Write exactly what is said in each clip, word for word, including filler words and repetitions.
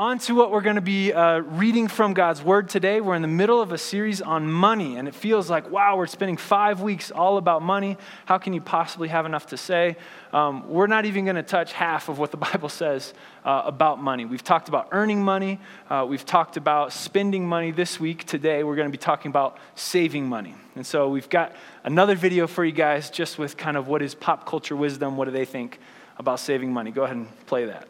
on to what we're going to be uh, reading from God's Word today. We're in the middle of a series on money, and it feels like, wow, we're spending five weeks all about money. How can you possibly have enough to say? Um, we're not even going to touch half of what the Bible says uh, about money. We've talked about earning money. Uh, we've talked about spending money this week. Today, we're going to be talking about saving money. And so we've got another video for you guys just with kind of what is pop culture wisdom. What do they think about saving money? Go ahead and play that.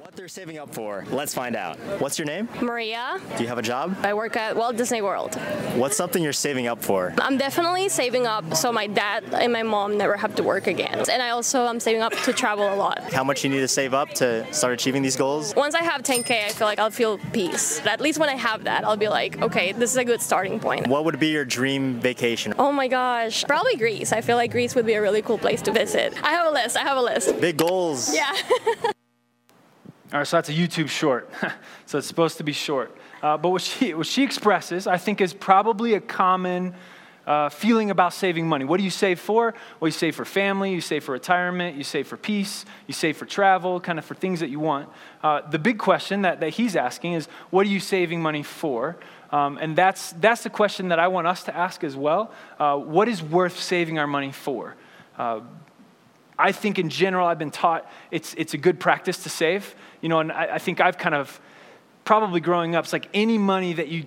What they're saving up for. Let's find out. What's your name? Maria. Do you have a job? I work at Walt Disney World. What's something you're saving up for? I'm definitely saving up so my dad and my mom never have to work again. And I also am saving up to travel a lot. How much you need to save up to start achieving these goals? Once I have ten K, I feel like I'll feel peace. At least when I have that, I'll be like, okay, this is a good starting point. What would be your dream vacation? Oh my gosh. Probably Greece. I feel like Greece would be a really cool place to visit. I have a list. I have a list. Big goals. Yeah. All right, so that's a YouTube short. So it's supposed to be short. Uh, but what she, what she expresses, I think, is probably a common uh, feeling about saving money. What do you save for? Well, you save for family, you save for retirement, you save for peace, you save for travel, kind of for things that you want. Uh, the big question that, that he's asking is, what are you saving money for? Um, and that's, that's the question that I want us to ask as well. Uh, what is worth saving our money for? Uh, I think in general, I've been taught it's it's a good practice to save. You know, and I, I think I've kind of, probably growing up, it's like any money that you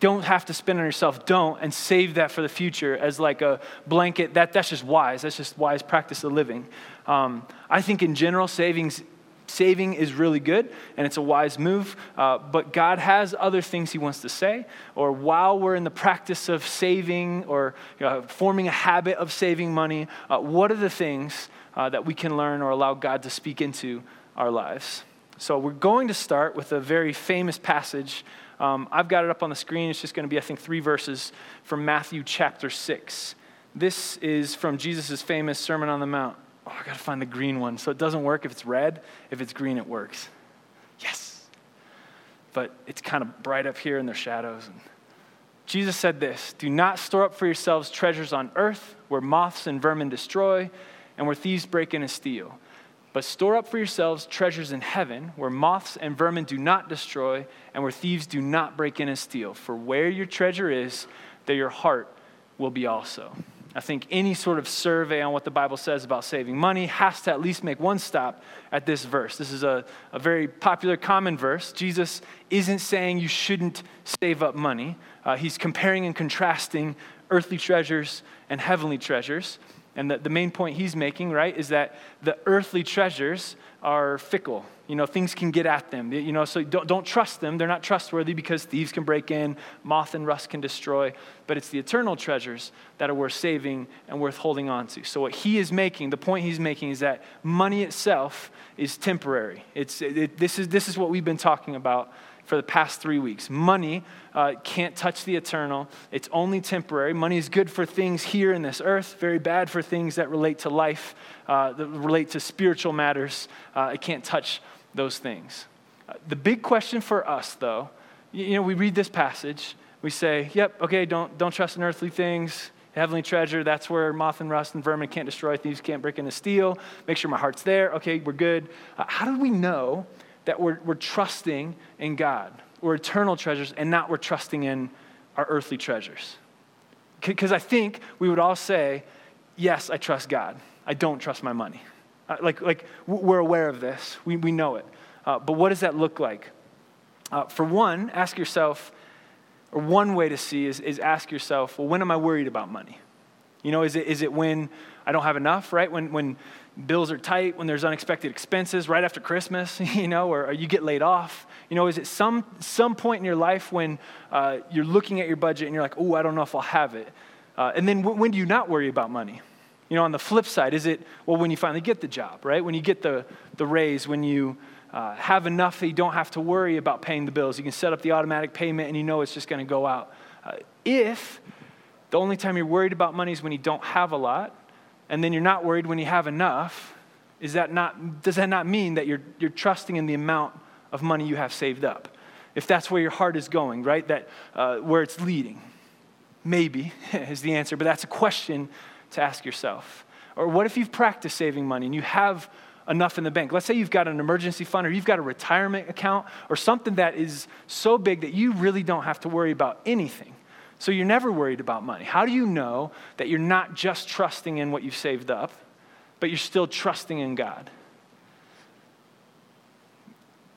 don't have to spend on yourself, don't, and save that for the future as like a blanket. That that's just wise. That's just wise practice of living. Um, I think in general, savings saving is really good, and it's a wise move. Uh, but God has other things he wants to say, or while we're in the practice of saving or you know, forming a habit of saving money, uh, what are the things uh, that we can learn or allow God to speak into our lives? So we're going to start with a very famous passage. Um, I've got it up on the screen. It's just going to be, I think, three verses from Matthew chapter six. This is from Jesus' famous Sermon on the Mount. Oh, I got to find the green one. So it doesn't work if it's red. If it's green, it works. Yes. But it's kind of bright up here in their shadows. And Jesus said this, "Do not store up for yourselves treasures on earth where moths and vermin destroy and where thieves break in and steal. But store up for yourselves treasures in heaven where moths and vermin do not destroy and where thieves do not break in and steal. For where your treasure is, there your heart will be also." I think any sort of survey on what the Bible says about saving money has to at least make one stop at this verse. This is a, a very popular, common verse. Jesus isn't saying you shouldn't save up money. Uh, he's comparing and contrasting earthly treasures and heavenly treasures. And the, the main point he's making, right, is that the earthly treasures are fickle. You know, things can get at them. You know, so don't, don't trust them. They're not trustworthy because thieves can break in, moth and rust can destroy. But it's the eternal treasures that are worth saving and worth holding on to. So what he is making, the point he's making, is that money itself is temporary. It's it, it, this is this is what we've been talking about for the past three weeks. Money uh, can't touch the eternal. It's only temporary. Money is good for things here in this earth, very bad for things that relate to life, uh, that relate to spiritual matters. Uh, it can't touch those things. Uh, the big question for us, though, you, you know, we read this passage. We say, yep, okay, don't, don't trust in earthly things. Heavenly treasure, that's where moth and rust and vermin can't destroy, thieves can't break into steal. Make sure my heart's there. Okay, we're good. Uh, how do we know that we're, we're trusting in God, or eternal treasures, and not we're trusting in our earthly treasures? Because I think we would all say, yes, I trust God. I don't trust my money. Like, like we're aware of this. We, we know it. Uh, but what does that look like? Uh, for one, ask yourself, or one way to see is, is ask yourself, well, when am I worried about money? You know, is it is it when I don't have enough, right? When when bills are tight, when there's unexpected expenses right after Christmas, you know, or, or you get laid off. You know, is it some some point in your life when uh, you're looking at your budget and you're like, oh, I don't know if I'll have it. Uh, and then w- when do you not worry about money? You know, on the flip side, is it, well, when you finally get the job, right? When you get the, the raise, when you uh, have enough that you don't have to worry about paying the bills. You can set up the automatic payment and you know it's just going to go out. Uh, if the only time you're worried about money is when you don't have a lot, and then you're not worried when you have enough, is that not, does that not mean that you're you're trusting in the amount of money you have saved up? If that's where your heart is going, right, that uh, where it's leading, maybe is the answer, but that's a question to ask yourself. Or what if you've practiced saving money and you have enough in the bank. Let's say you've got an emergency fund or you've got a retirement account or something that is so big that you really don't have to worry about anything. So you're never worried about money. How do you know that you're not just trusting in what you've saved up, but you're still trusting in God?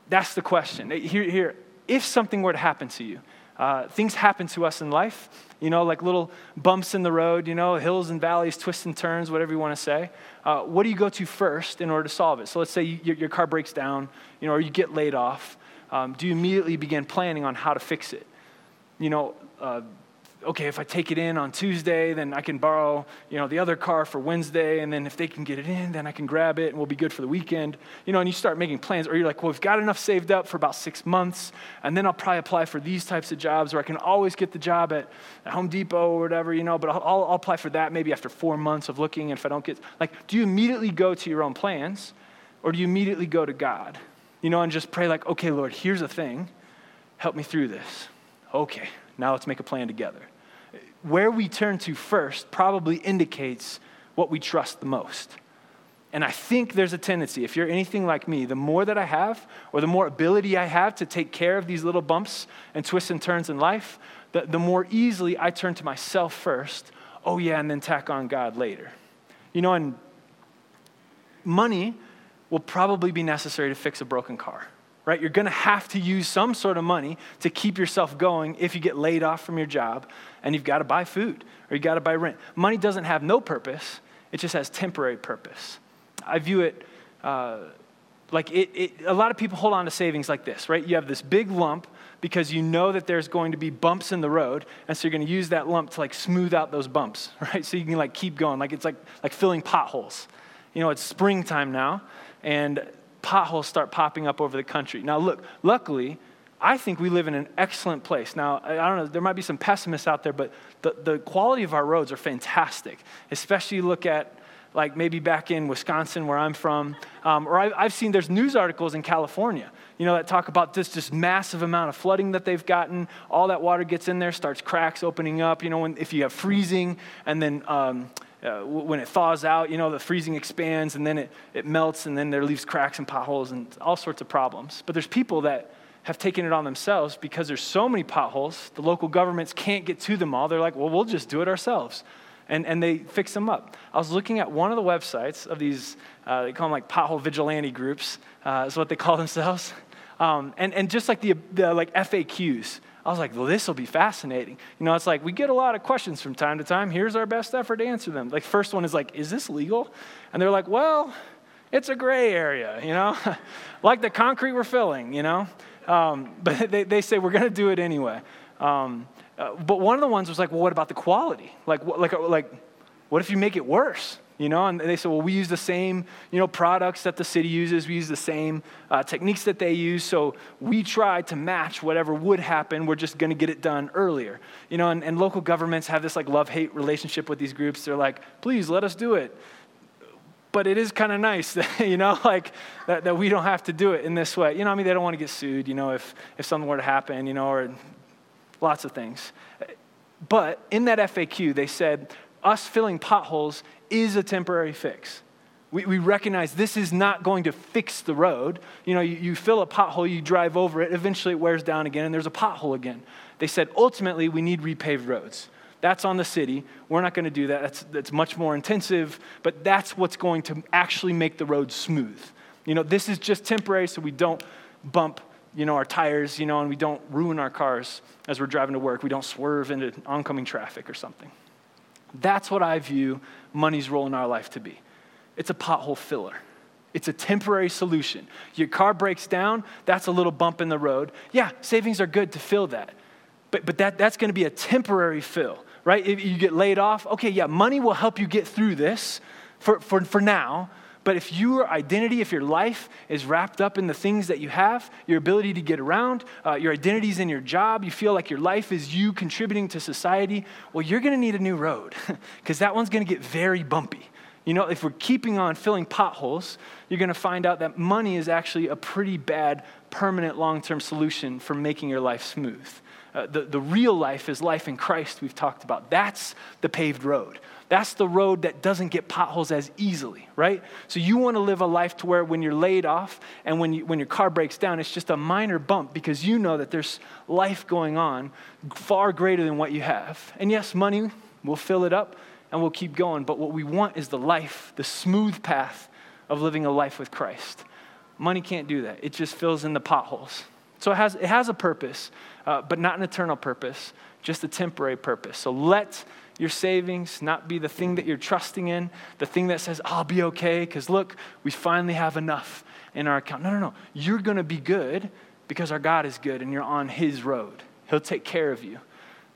That's the question. Here, here. If something were to happen to you, uh, things happen to us in life, you know, like little bumps in the road, you know, hills and valleys, twists and turns, whatever you want to say. Uh, what do you go to first in order to solve it? So let's say you, your car breaks down, you know, or you get laid off. Um, do you immediately begin planning on how to fix it? You know, uh, okay, if I take it in on Tuesday, then I can borrow, you know, the other car for Wednesday, and then if they can get it in, then I can grab it, and we'll be good for the weekend. You know, and you start making plans, or you're like, well, we've got enough saved up for about six months, and then I'll probably apply for these types of jobs, or I can always get the job at, at Home Depot or whatever, you know, but I'll, I'll apply for that maybe after four months of looking, and if I don't get, like, do you immediately go to your own plans, or do you immediately go to God? You know, and just pray like, okay, Lord, here's a thing. Help me through this. Okay, now let's make a plan together. Where we turn to first probably indicates what we trust the most. And I think there's a tendency, if you're anything like me, the more that I have, or the more ability I have to take care of these little bumps and twists and turns in life, the, the more easily I turn to myself first. Oh yeah, and then tack on God later. You know, and money will probably be necessary to fix a broken car. Right? You're going to have to use some sort of money to keep yourself going if you get laid off from your job and you've got to buy food or you've got to buy rent. Money doesn't have no purpose. It just has temporary purpose. I view it uh, like it, it. A lot of people hold on to savings like this, right? You have this big lump because you know that there's going to be bumps in the road, and so you're going to use that lump to like smooth out those bumps, right? So you can like keep going. Like it's like like filling potholes. You know, it's springtime now, and potholes start popping up over the country. Now look, luckily, I think we live in an excellent place. Now, I don't know, there might be some pessimists out there, but the, the quality of our roads are fantastic, especially look at like maybe back in Wisconsin where I'm from, um, or I've, I've seen there's news articles in California, you know, that talk about this just massive amount of flooding that they've gotten. All that water gets in there, starts cracks opening up, you know, when, if you have freezing and then um, Uh, when it thaws out, you know, the freezing expands and then it, it melts and then there leaves cracks and potholes and all sorts of problems. But there's people that have taken it on themselves because there's so many potholes, the local governments can't get to them all. They're like, well, we'll just do it ourselves. And and they fix them up. I was looking at one of the websites of these, uh, they call them like pothole vigilante groups, uh, is what they call themselves. Um, and, and just like the, the like F A Qs. I was like, well, this will be fascinating. You know, it's like, we get a lot of questions from time to time. Here's our best effort to answer them. Like, first one is like, is this legal? And they're like, well, it's a gray area, you know, like the concrete we're filling, you know. Um, but they, they say, we're going to do it anyway. Um, uh, but one of the ones was like, well, what about the quality? Like, wh- like, like, what if you make it worse? You know, and they said, well, we use the same, you know, products that the city uses. We use the same uh, techniques that they use. So we try to match whatever would happen. We're just going to get it done earlier. You know, and, and local governments have this like love-hate relationship with these groups. They're like, please let us do it. But it is kind of nice that, you know, like that, that we don't have to do it in this way. You know, I mean, they don't want to get sued, you know, if, if something were to happen, you know, or lots of things. But in that F A Q, they said, us filling potholes is a temporary fix. We we recognize this is not going to fix the road. You know, you, you fill a pothole, you drive over it, eventually it wears down again, and there's a pothole again. They said, ultimately, we need repaved roads. That's on the city. We're not going to do that. That's, that's much more intensive, but that's what's going to actually make the road smooth. You know, this is just temporary so we don't bump, you know, our tires, you know, and we don't ruin our cars as we're driving to work. We don't swerve into oncoming traffic or something. That's what I view money's role in our life to be. It's a pothole filler. It's a temporary solution. Your car breaks down, that's a little bump in the road. Yeah, savings are good to fill that. But but that, that's going to be a temporary fill, right? If you get laid off, okay, yeah, money will help you get through this for, for, for now. But if your identity, if your life is wrapped up in the things that you have, your ability to get around, uh, your identity's in your job, you feel like your life is you contributing to society, well, you're going to need a new road because that one's going to get very bumpy. You know, if we're keeping on filling potholes, you're going to find out that money is actually a pretty bad, permanent, long-term solution for making your life smooth. Uh, the, the real life is life in Christ we've talked about. That's the paved road. That's the road that doesn't get potholes as easily, right? So you want to live a life to where when you're laid off and when you, when your car breaks down, it's just a minor bump because you know that there's life going on far greater than what you have. And yes, money will fill it up and we'll keep going. But what we want is the life, the smooth path of living a life with Christ. Money can't do that. It just fills in the potholes. So it has it has a purpose, uh, but not an eternal purpose, just a temporary purpose. So let your savings not be the thing that you're trusting in, the thing that says, I'll be okay, because look, we finally have enough in our account. No, no, no. You're going to be good because our God is good and you're on his road. He'll take care of you.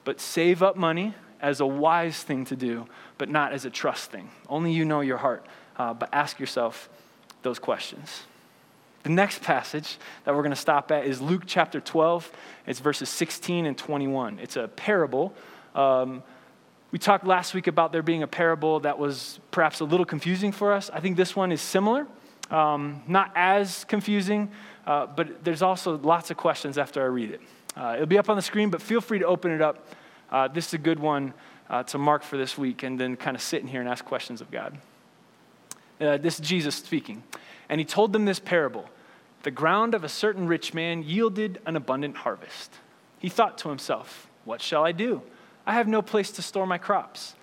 But save up money as a wise thing to do, but not as a trust thing. Only you know your heart, uh, but ask yourself those questions. The next passage that we're going to stop at is Luke chapter twelve. It's verses sixteen and twenty-one. It's a parable. Um, we talked last week about there being a parable that was perhaps a little confusing for us. I think this one is similar, um, not as confusing, uh, but there's also lots of questions after I read it. Uh, it'll be up on the screen, but feel free to open it up. Uh, this is a good one uh, to mark for this week and then kind of sit in here and ask questions of God. Uh, this is Jesus speaking. And he told them this parable. The ground of a certain rich man yielded an abundant harvest. He thought to himself, what shall I do? I have no place to store my crops.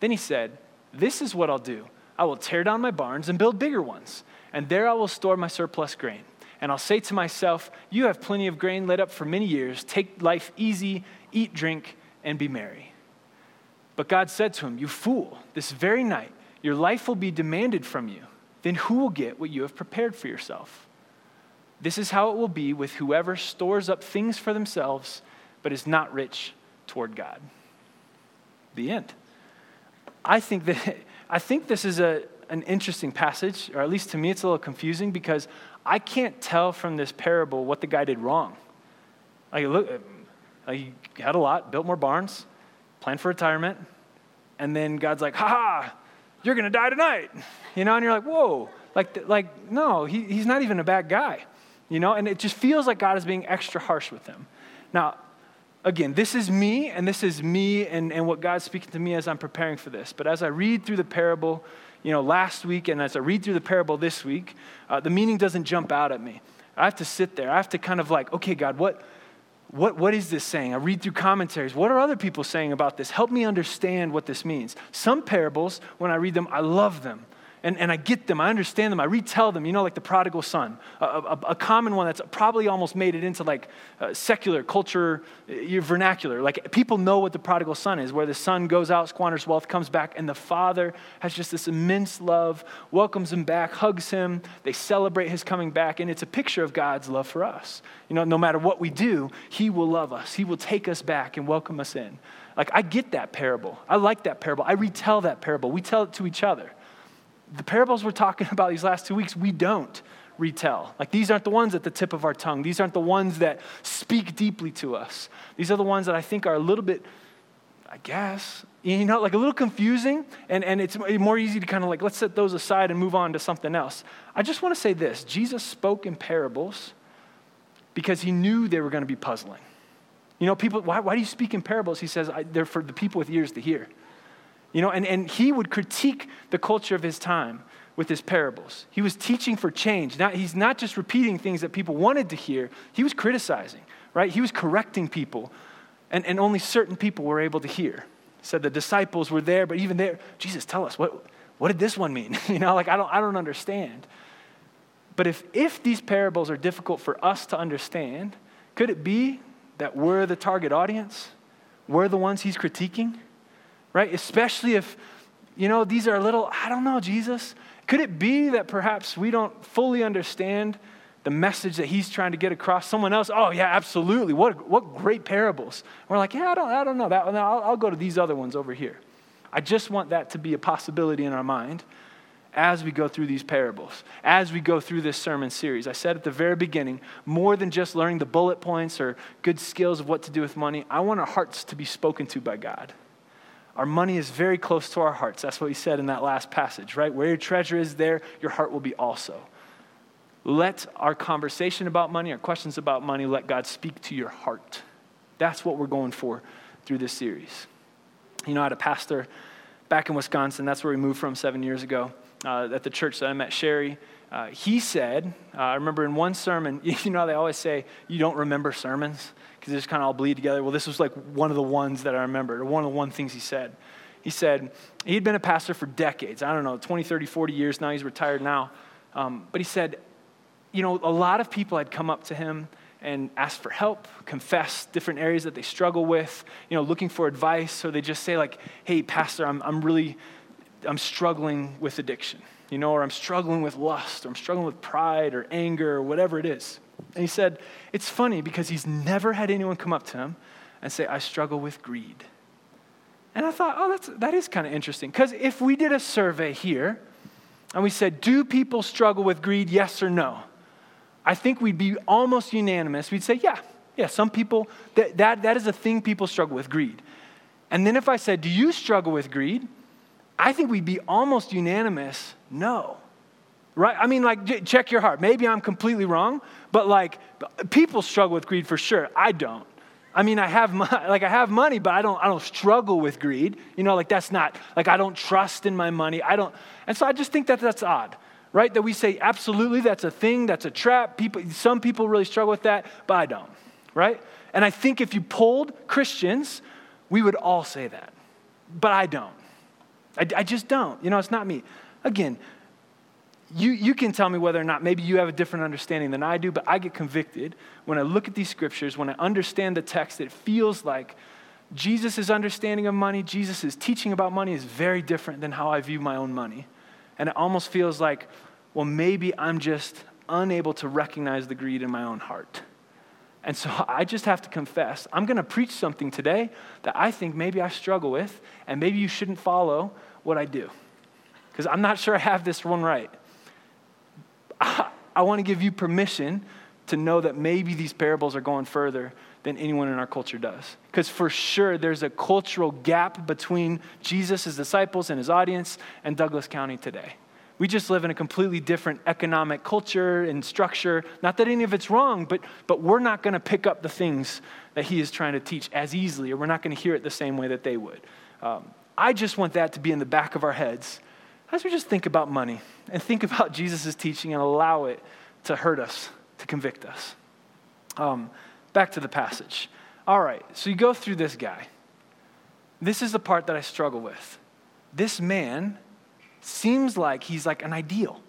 Then he said, this is what I'll do. I will tear down my barns and build bigger ones. And there I will store my surplus grain. And I'll say to myself, you have plenty of grain laid up for many years. Take life easy, eat, drink, and be merry. But God said to him, you fool, this very night your life will be demanded from you. Then who will get what you have prepared for yourself? This is how it will be with whoever stores up things for themselves, but is not rich toward God. The end. I think that I think this is a, an interesting passage, or at least to me it's a little confusing because I can't tell from this parable what the guy did wrong. Like, look, like he had a lot, built more barns, planned for retirement, and then God's like, ha ha, you're going to die tonight, you know, and you're like, whoa, like, like, no, he, he's not even a bad guy, you know, and it just feels like God is being extra harsh with him. Now, again, this is me, and this is me, and, and what God's speaking to me as I'm preparing for this, but as I read through the parable, you know, last week, and as I read through the parable this week, uh, the meaning doesn't jump out at me. I have to sit there. I have to kind of like, okay, God, what, What what is this saying? I read through commentaries. What are other people saying about this? Help me understand what this means. Some parables, when I read them, I love them. And, and I get them. I understand them. I retell them, you know, like the prodigal son, a, a, a common one that's probably almost made it into like uh, secular culture, uh, vernacular. Like people know what the prodigal son is, where the son goes out, squanders wealth, comes back, and the father has just this immense love, welcomes him back, hugs him. They celebrate his coming back, and it's a picture of God's love for us. You know, no matter what we do, he will love us. He will take us back and welcome us in. Like I get that parable. I like that parable. I retell that parable. We tell it to each other. The parables we're talking about these last two weeks, we don't retell. Like these aren't the ones at the tip of our tongue. These aren't the ones that speak deeply to us. These are the ones that I think are a little bit, I guess, you know, like a little confusing. And, and it's more easy to kind of like, let's set those aside and move on to something else. I just want to say this. Jesus spoke in parables because he knew they were going to be puzzling. You know, people, why, why do you speak in parables? He says, I, they're for the people with ears to hear. You know, and, and he would critique the culture of his time with his parables. He was teaching for change. Not, he's not just repeating things that people wanted to hear. He was criticizing, right? He was correcting people, and, and only certain people were able to hear. So the disciples were there, but even there, Jesus, tell us, what what did this one mean? You know, like, I don't I don't understand. But if if these parables are difficult for us to understand, could it be that we're the target audience? We're the ones he's critiquing? Right? Especially if, you know, these are a little, I don't know, Jesus. Could it be that perhaps we don't fully understand the message that he's trying to get across? Someone else, oh yeah, absolutely. What what great parables. And we're like, yeah, I don't I don't know that one. I'll, I'll go to these other ones over here. I just want that to be a possibility in our mind as we go through these parables, as we go through this sermon series. I said at the very beginning, more than just learning the bullet points or good skills of what to do with money, I want our hearts to be spoken to by God. Our money is very close to our hearts. That's what he said in that last passage, right? Where your treasure is there, your heart will be also. Let our conversation about money, our questions about money, let God speak to your heart. That's what we're going for through this series. You know, I had a pastor back in Wisconsin. That's where we moved from seven years ago uh, at the church that I met Sherry. Uh, he said, uh, I remember in one sermon, you know, they always say, you don't remember sermons because they just kind of all bleed together. Well, this was like one of the ones that I remembered, or one of the one things he said. He said he'd been a pastor for decades. I don't know, twenty, thirty, forty years now. He's retired now. Um, but he said, you know, a lot of people had come up to him and asked for help, confessed different areas that they struggle with, you know, looking for advice. Or they just say like, hey, pastor, I'm I'm really, I'm struggling with addiction, you know, or I'm struggling with lust, or I'm struggling with pride or anger or whatever it is. And he said, it's funny because he's never had anyone come up to him and say, I struggle with greed. And I thought, oh, that's, that is kind of interesting. Because if we did a survey here and we said, do people struggle with greed, yes or no? I think we'd be almost unanimous. We'd say, yeah, yeah, some people, that, that that is a thing people struggle with, greed. And then if I said, do you struggle with greed? I think we'd be almost unanimous, no. Right? I mean, like, check your heart. Maybe I'm completely wrong, but like, people struggle with greed for sure. I don't. I mean, I have my, like I have money, but I don't I don't struggle with greed. You know, like that's not, like I don't trust in my money. I don't, and so I just think that that's odd, right? That we say, absolutely, that's a thing, that's a trap. People, some people really struggle with that, but I don't, right? And I think if you polled Christians, we would all say that, but I don't. I, I just don't, you know, it's not me. Again, You you can tell me whether or not maybe you have a different understanding than I do, but I get convicted when I look at these scriptures, when I understand the text, it feels like Jesus' understanding of money, Jesus' teaching about money is very different than how I view my own money. And it almost feels like, well, maybe I'm just unable to recognize the greed in my own heart. And so I just have to confess, I'm going to preach something today that I think maybe I struggle with, and maybe you shouldn't follow what I do, because I'm not sure I have this one right. I, I want to give you permission to know that maybe these parables are going further than anyone in our culture does. Because for sure, there's a cultural gap between Jesus' disciples and his audience and Douglas County today. We just live in a completely different economic culture and structure. Not that any of it's wrong, but but we're not going to pick up the things that he is trying to teach as easily, or we're not going to hear it the same way that they would. Um, I just want that to be in the back of our heads as we just think about money and think about Jesus' teaching and allow it to hurt us, to convict us. Um, back to the passage. All right, so you go through this guy. This is the part that I struggle with. This man seems like he's like an ideal,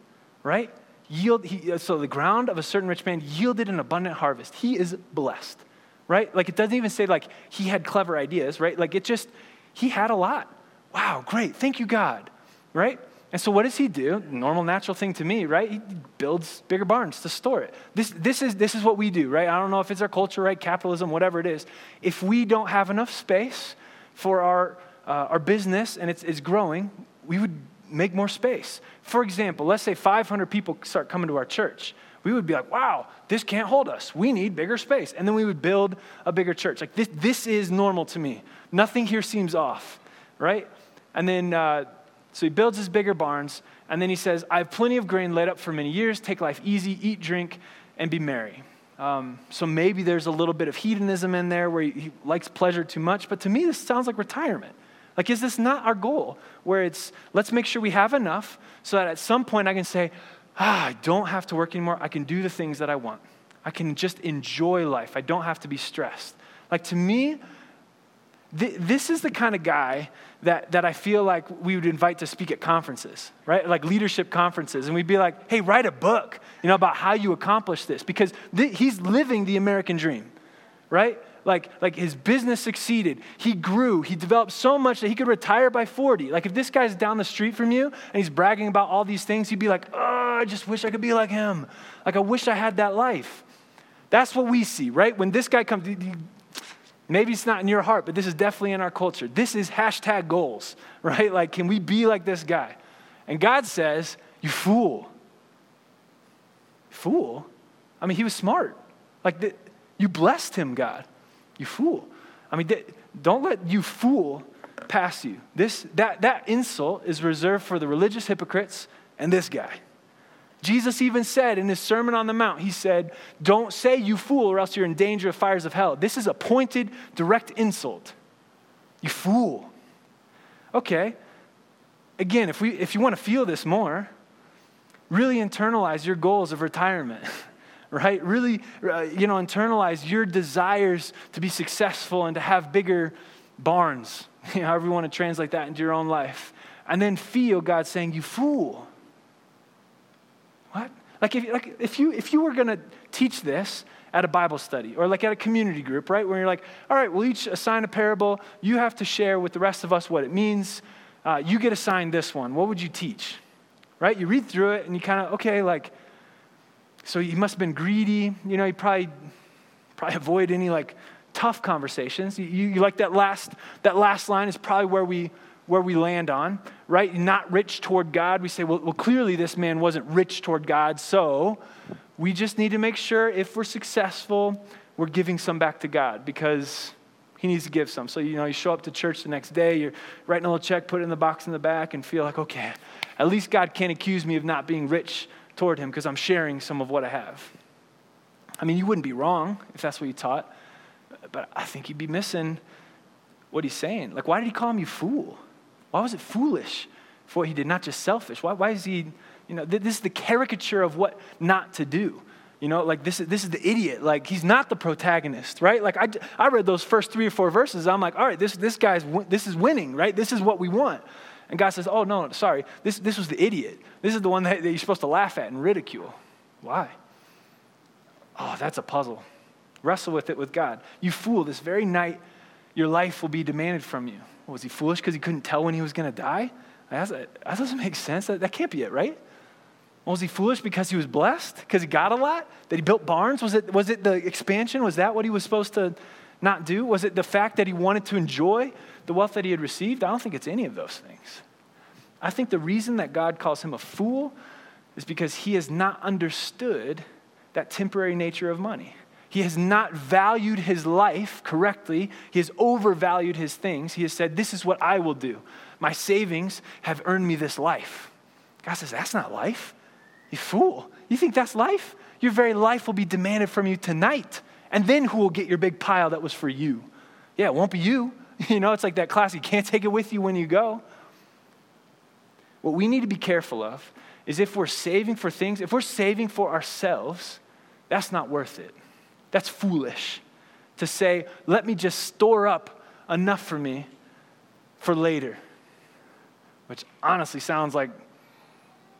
right? Yield. He, so the ground of a certain rich man yielded an abundant harvest. He is blessed, right? Like it doesn't even say like he had clever ideas, right? Like it just, he had a lot. Wow, great, thank you, God, right? And so what does he do? Normal, natural thing to me, right? He builds bigger barns to store it. This this is this is what we do, right? I don't know if it's our culture, right? Capitalism, whatever it is. If we don't have enough space for our uh, our business and it's, it's growing, we would make more space. For example, let's say five hundred people start coming to our church. We would be like, wow, this can't hold us. We need bigger space. And then we would build a bigger church. Like this, this is normal to me. Nothing here seems off, right? And then... Uh, So he builds his bigger barns, and then he says, I have plenty of grain laid up for many years. Take life easy, eat, drink, and be merry. Um, so maybe there's a little bit of hedonism in there where he, he likes pleasure too much, but to me, this sounds like retirement. Like, is this not our goal? Where it's, let's make sure we have enough so that at some point I can say, ah, I don't have to work anymore. I can do the things that I want. I can just enjoy life. I don't have to be stressed. Like, to me, this is the kind of guy that, that I feel like we would invite to speak at conferences, right? Like leadership conferences. And we'd be like, hey, write a book, you know, about how you accomplish this. Because th- he's living the American dream, right? Like, like his business succeeded. He grew. He developed so much that he could retire by forty. Like if this guy's down the street from you and he's bragging about all these things, you'd be like, oh, I just wish I could be like him. Like I wish I had that life. That's what we see, right? When this guy comes... He, he, Maybe it's not in your heart, but this is definitely in our culture. This is hashtag goals, right? Like, can we be like this guy? And God says, you fool. Fool? I mean, he was smart. Like, the, you blessed him, God. You fool. I mean, th- don't let you fool pass you. This that that insult is reserved for the religious hypocrites and this guy. Jesus even said in his Sermon on the Mount, he said, don't say you fool or else you're in danger of fires of hell. This is a pointed, direct insult. You fool. Okay. Again, if we if you want to feel this more, really internalize your goals of retirement, right? Really, uh, you know, internalize your desires to be successful and to have bigger barns, you know, however you want to translate that into your own life. And then feel God saying, you fool. What? Like if, like if you if you were going to teach this at a Bible study or like at a community group, right? Where you're like, all right, we'll each assign a parable. You have to share with the rest of us what it means. Uh, you get assigned this one. What would you teach? Right? You read through it and you kind of, okay, like, so he must have been greedy. You know, he probably probably avoid any like tough conversations. You, you, you like that last that last line is probably where we where we land on, right? Not rich toward God. We say, well, well, clearly this man wasn't rich toward God, so we just need to make sure if we're successful, we're giving some back to God because he needs to give some. So, you know, you show up to church the next day, you're writing a little check, put it in the box in the back and feel like, okay, at least God can't accuse me of not being rich toward him because I'm sharing some of what I have. I mean, you wouldn't be wrong if that's what you taught, but I think you'd be missing what he's saying. Like, why did he call him you fool? Why was it foolish for what he did, not just selfish? Why Why is he, you know, th- this is the caricature of what not to do. You know, like this is this is the idiot. Like he's not the protagonist, right? Like I, I read those first three or four verses. I'm like, all right, this this guy's, this is winning, right? This is what we want. And God says, oh, no, sorry, this this was the idiot. This is the one that, that you're supposed to laugh at and ridicule. Why? Oh, that's a puzzle. Wrestle with it with God. You fool, this very night your life will be demanded from you. Was he foolish because he couldn't tell when he was going to die? That's, that doesn't make sense. That, that can't be it, right? Was he foolish because he was blessed? Because he got a lot? That he built barns? Was it, was it the expansion? Was that what he was supposed to not do? Was it the fact that he wanted to enjoy the wealth that he had received? I don't think it's any of those things. I think the reason that God calls him a fool is because he has not understood that temporary nature of money. He has not valued his life correctly. He has overvalued his things. He has said, this is what I will do. My savings have earned me this life. God says, that's not life. You fool. You think that's life? Your very life will be demanded from you tonight. And then who will get your big pile that was for you? Yeah, it won't be you. You know, it's like that class. You can't take it with you when you go. What we need to be careful of is if we're saving for things, if we're saving for ourselves, that's not worth it. That's foolish to say, let me just store up enough for me for later, which honestly sounds like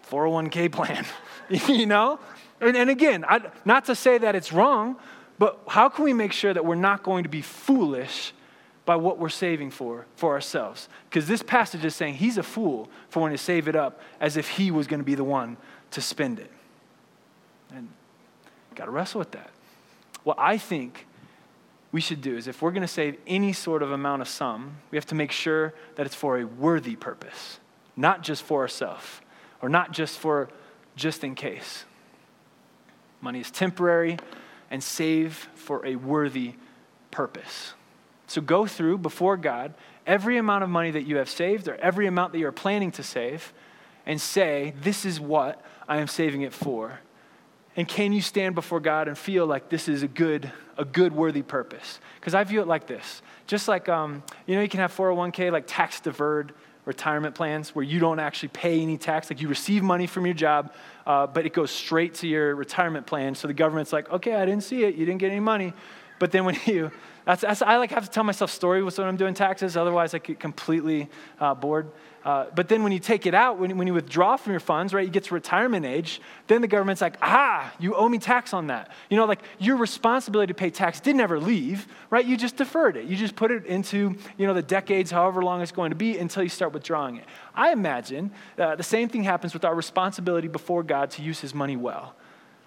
four oh one k plan, you know? And, and again, I, not to say that it's wrong, but how can we make sure that we're not going to be foolish by what we're saving for, for ourselves? Because this passage is saying he's a fool for wanting to save it up as if he was going to be the one to spend it. And you've got to wrestle with that. What I think we should do is if we're going to save any sort of amount of sum, we have to make sure that it's for a worthy purpose, not just for ourselves or not just for just in case. Money is temporary and save for a worthy purpose. So go through before God every amount of money that you have saved or every amount that you're planning to save and say, this is what I am saving it for. And can you stand before God and feel like this is a good, a good worthy purpose? Because I view it like this. Just like, um, you know, you can have four oh one k, like tax deferred retirement plans where you don't actually pay any tax. Like you receive money from your job, uh, but it goes straight to your retirement plan. So the government's like, okay, I didn't see it. You didn't get any money. But then when you, that's, that's, I like have to tell myself story with when I'm doing taxes. Otherwise I get completely uh, bored. Uh, but then when you take it out, when, when you withdraw from your funds, right, you get to retirement age, then the government's like, ah, you owe me tax on that. You know, like your responsibility to pay tax didn't ever leave, right? You just deferred it. You just put it into, you know, the decades, however long it's going to be until you start withdrawing it. I imagine uh, the same thing happens with our responsibility before God to use his money well.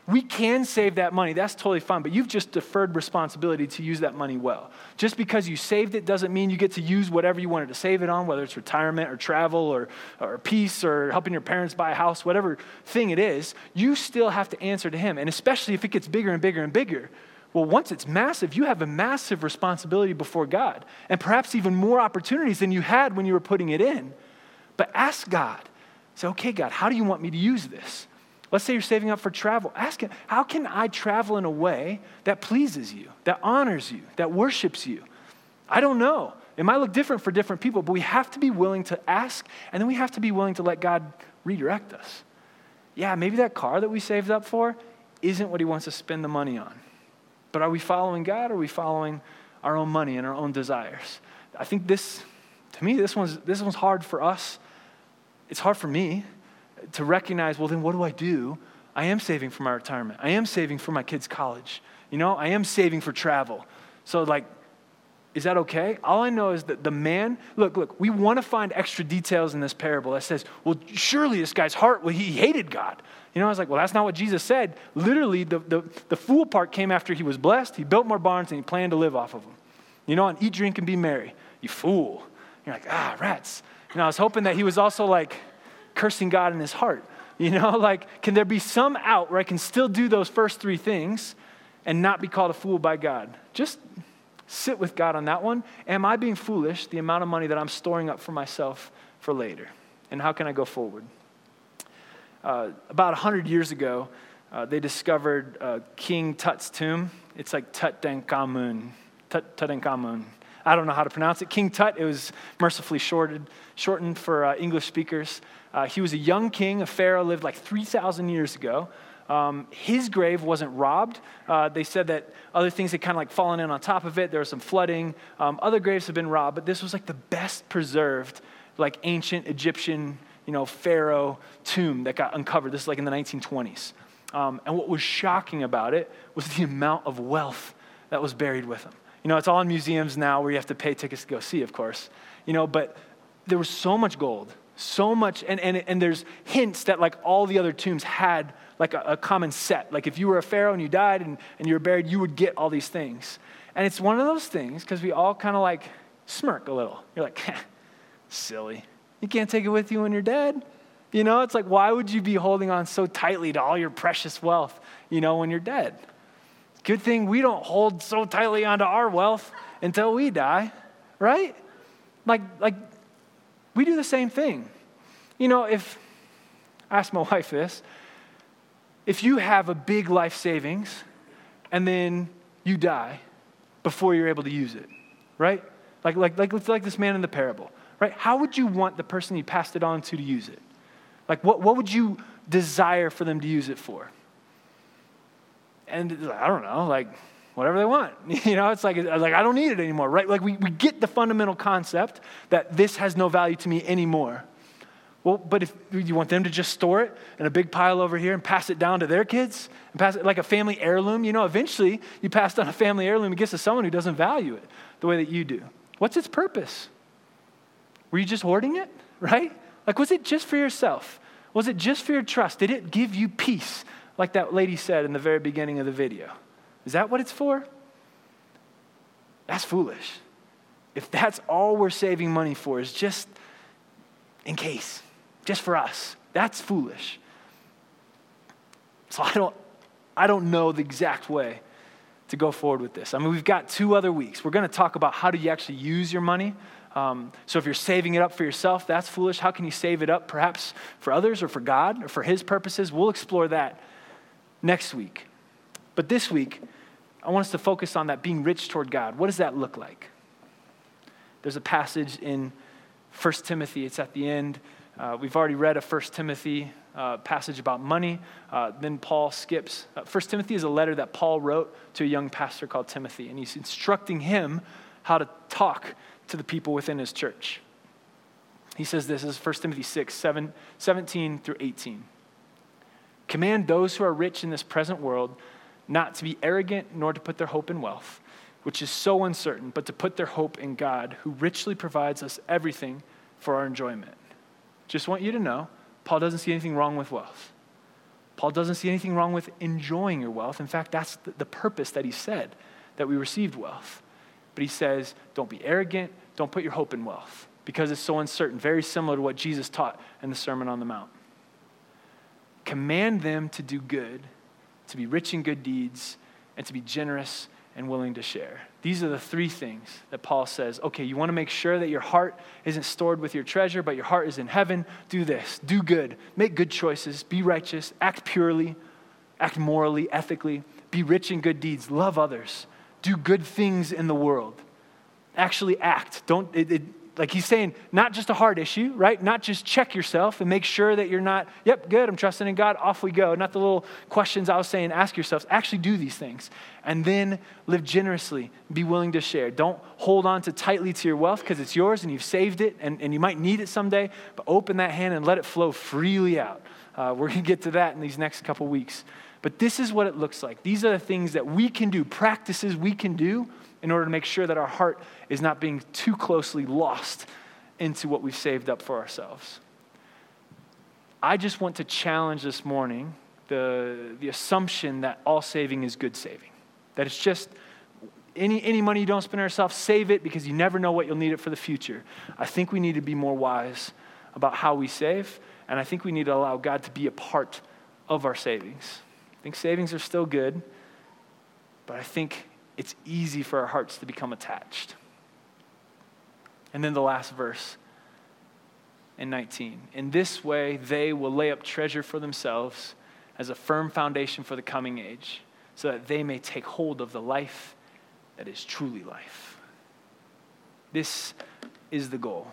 We can save that money. That's totally fine, but you've just deferred responsibility to use that money well. Just because you saved it doesn't mean you get to use whatever you wanted to save it on, whether it's retirement or travel or, or peace or helping your parents buy a house, whatever thing it is, you still have to answer to him. And especially if it gets bigger and bigger and bigger, well, once it's massive, you have a massive responsibility before God and perhaps even more opportunities than you had when you were putting it in. But ask God, say, okay, God, how do you want me to use this? Let's say you're saving up for travel. Ask him, how can I travel in a way that pleases you, that honors you, that worships you? I don't know. It might look different for different people, but we have to be willing to ask, and then we have to be willing to let God redirect us. Yeah, maybe that car that we saved up for isn't what he wants to spend the money on. But are we following God, or are we following our own money and our own desires? I think this, to me, this one's this one's hard for us. It's hard for me to recognize, well, then what do I do? I am saving for my retirement. I am saving for my kids' college. You know, I am saving for travel. So, like, is that okay? All I know is that the man, look, look, we want to find extra details in this parable that says, well, surely this guy's heart, well, he hated God. You know, I was like, well, that's not what Jesus said. Literally, the, the, the fool part came after he was blessed. He built more barns and he planned to live off of them. You know, and eat, drink, and be merry. You fool. You're like, ah, rats. And I was hoping that he was also like cursing God in his heart. You know, like, can there be some out where I can still do those first three things and not be called a fool by God? Just sit with God on that one. Am I being foolish, the amount of money that I'm storing up for myself for later? And how can I go forward? Uh, about one hundred years ago, uh, they discovered uh, King Tut's tomb. It's like Tutankhamun. Tut, Tutankhamun. I don't know how to pronounce it. King Tut, it was mercifully shorted, shortened for uh, English speakers. Uh, he was a young king. A pharaoh lived like three thousand years ago. Um, his grave wasn't robbed. Uh, they said that other things had kind of like fallen in on top of it. There was some flooding. Um, other graves have been robbed, but this was like the best preserved, like ancient Egyptian, you know, pharaoh tomb that got uncovered. This is like in the nineteen twenties. Um, and what was shocking about it was the amount of wealth that was buried with him. You know, it's all in museums now where you have to pay tickets to go see, of course. You know, but there was so much gold, so much, and and and there's hints that like all the other tombs had like a, a common set. Like if you were a pharaoh and you died and, and you were buried, you would get all these things. And it's one of those things because we all kind of like smirk a little. You're like, silly. You can't take it with you when you're dead. You know, it's like, why would you be holding on so tightly to all your precious wealth, you know, when you're dead? Good thing we don't hold so tightly onto our wealth until we die, right? Like, like we do the same thing. You know, if, I asked my wife this, if you have a big life savings and then you die before you're able to use it, right? Like, like, like, it's like this man in the parable, right? How would you want the person you passed it on to to use it? Like, what, what would you desire for them to use it for? And I don't know, like whatever they want. You know, it's like, like I don't need it anymore, right? Like we, we get the fundamental concept that this has no value to me anymore. Well, but if you want them to just store it in a big pile over here and pass it down to their kids and pass it like a family heirloom, you know, eventually you pass down a family heirloom, it gets to someone who doesn't value it the way that you do. What's its purpose? Were you just hoarding it, right? Like, was it just for yourself? Was it just for your trust? Did it give you peace? Like that lady said in the very beginning of the video. Is that what it's for? That's foolish. If that's all we're saving money for is just in case, just for us, that's foolish. So I don't, I don't know the exact way to go forward with this. I mean, we've got two other weeks. We're going to talk about how do you actually use your money. Um, so if you're saving it up for yourself, that's foolish. How can you save it up perhaps for others or for God or for his purposes? We'll explore that next week. But this week, I want us to focus on that being rich toward God. What does that look like? There's a passage in First Timothy. It's at the end. Uh, we've already read a First Timothy uh, passage about money. Uh, then Paul skips. Uh, First Timothy is a letter that Paul wrote to a young pastor called Timothy, and he's instructing him how to talk to the people within his church. He says this, this is First Timothy six, seventeen through eighteen. Command those who are rich in this present world not to be arrogant, nor to put their hope in wealth, which is so uncertain, but to put their hope in God, who richly provides us everything for our enjoyment. Just want you to know, Paul doesn't see anything wrong with wealth. Paul doesn't see anything wrong with enjoying your wealth. In fact, that's the purpose that he said, that we received wealth. But he says, don't be arrogant, don't put your hope in wealth, because it's so uncertain, very similar to what Jesus taught in the Sermon on the Mount. Command them to do good, to be rich in good deeds, and to be generous and willing to share. These are the three things that Paul says, okay, you want to make sure that your heart isn't stored with your treasure, but your heart is in heaven. Do this, do good, make good choices, be righteous, act purely, act morally, ethically, be rich in good deeds, love others, do good things in the world. Actually act. Don't, it, it, like he's saying, not just a heart issue, right? Not just check yourself and make sure that you're not, yep, good, I'm trusting in God, off we go. Not the little questions I was saying, ask yourselves. Actually do these things. And then live generously. Be willing to share. Don't hold on to tightly to your wealth because it's yours and you've saved it and, and you might need it someday, but open that hand and let it flow freely out. Uh, we're going to get to that in these next couple weeks. But this is what it looks like. These are the things that we can do, practices we can do in order to make sure that our heart is not being too closely lost into what we've saved up for ourselves. I just want to challenge this morning the, the assumption that all saving is good saving. That it's just any, any money you don't spend on yourself, save it because you never know what you'll need it for the future. I think we need to be more wise about how we save, and I think we need to allow God to be a part of our savings. I think savings are still good, but I think it's easy for our hearts to become attached. And then the last verse in nineteen. In this way, they will lay up treasure for themselves as a firm foundation for the coming age, so that they may take hold of the life that is truly life. This is the goal.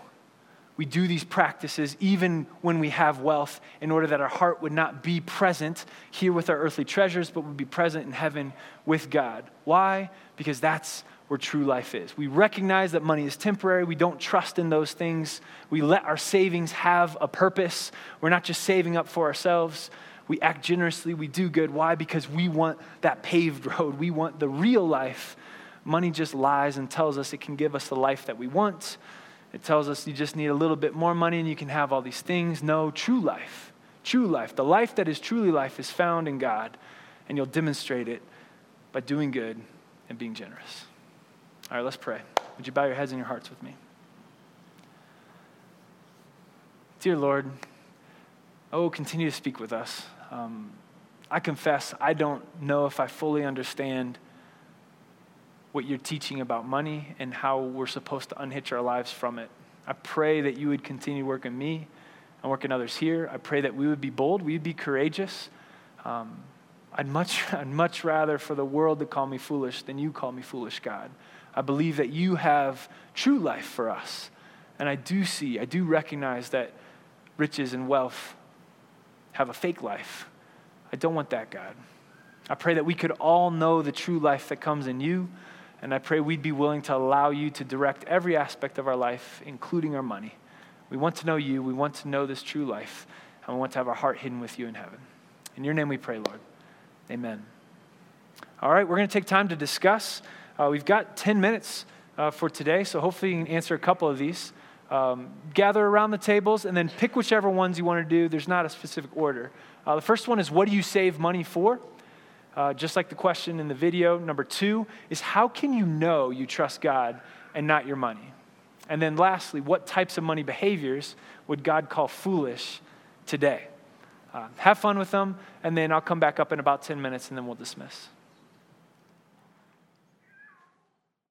We do these practices even when we have wealth in order that our heart would not be present here with our earthly treasures, but would be present in heaven with God. Why? Because that's where true life is. We recognize that money is temporary. We don't trust in those things. We let our savings have a purpose. We're not just saving up for ourselves. We act generously. We do good. Why? Because we want that paved road. We want the real life. Money just lies and tells us it can give us the life that we want. It tells us you just need a little bit more money and you can have all these things. No, true life, true life. The life that is truly life is found in God, and you'll demonstrate it by doing good and being generous. All right, let's pray. Would you bow your heads and your hearts with me? Dear Lord, oh, continue to speak with us. Um, I confess I don't know if I fully understand what you're teaching about money and how we're supposed to unhitch our lives from it. I pray that you would continue working me and working others here. I pray that we would be bold, we'd be courageous. Um, I'd much, I'd much rather for the world to call me foolish than you call me foolish, God. I believe that you have true life for us. And I do see, I do recognize that riches and wealth have a fake life. I don't want that, God. I pray that we could all know the true life that comes in you. And I pray we'd be willing to allow you to direct every aspect of our life, including our money. We want to know you. We want to know this true life. And we want to have our heart hidden with you in heaven. In your name we pray, Lord. Amen. All right, we're going to take time to discuss. Uh, we've got ten minutes uh, for today, so hopefully you can answer a couple of these. Um, gather around the tables and then pick whichever ones you want to do. There's not a specific order. Uh, the first one is, what do you save money for? Uh, just like the question in the video. Number two is, how can you know you trust God and not your money? And then lastly, what types of money behaviors would God call foolish today? Uh, have fun with them, and then I'll come back up in about ten minutes, and then we'll dismiss.